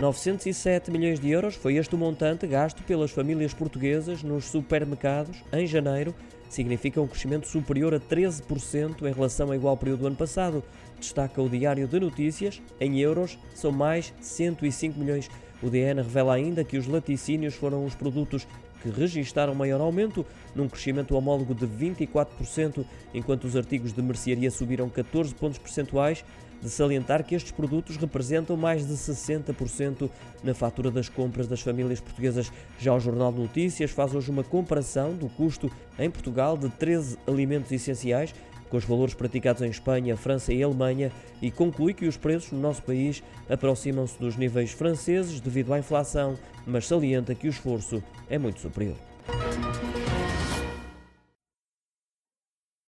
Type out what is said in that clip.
907 milhões de euros foi este o montante gasto pelas famílias portuguesas nos supermercados em janeiro, significa um crescimento superior a 13% em relação ao igual período do ano passado. Destaca o Diário de Notícias, em euros são mais 105 milhões. O DN revela ainda que os laticínios foram os produtos que registaram maior aumento, num crescimento homólogo de 24%, enquanto os artigos de mercearia subiram 14 pontos percentuais, de salientar que estes produtos representam mais de 60% na fatura das compras das famílias portuguesas. Já o Jornal de Notícias faz hoje uma comparação do custo em Portugal de 13 alimentos essenciais, com os valores praticados em Espanha, França e Alemanha, e conclui que os preços no nosso país aproximam-se dos níveis franceses devido à inflação, mas salienta que o esforço é muito superior.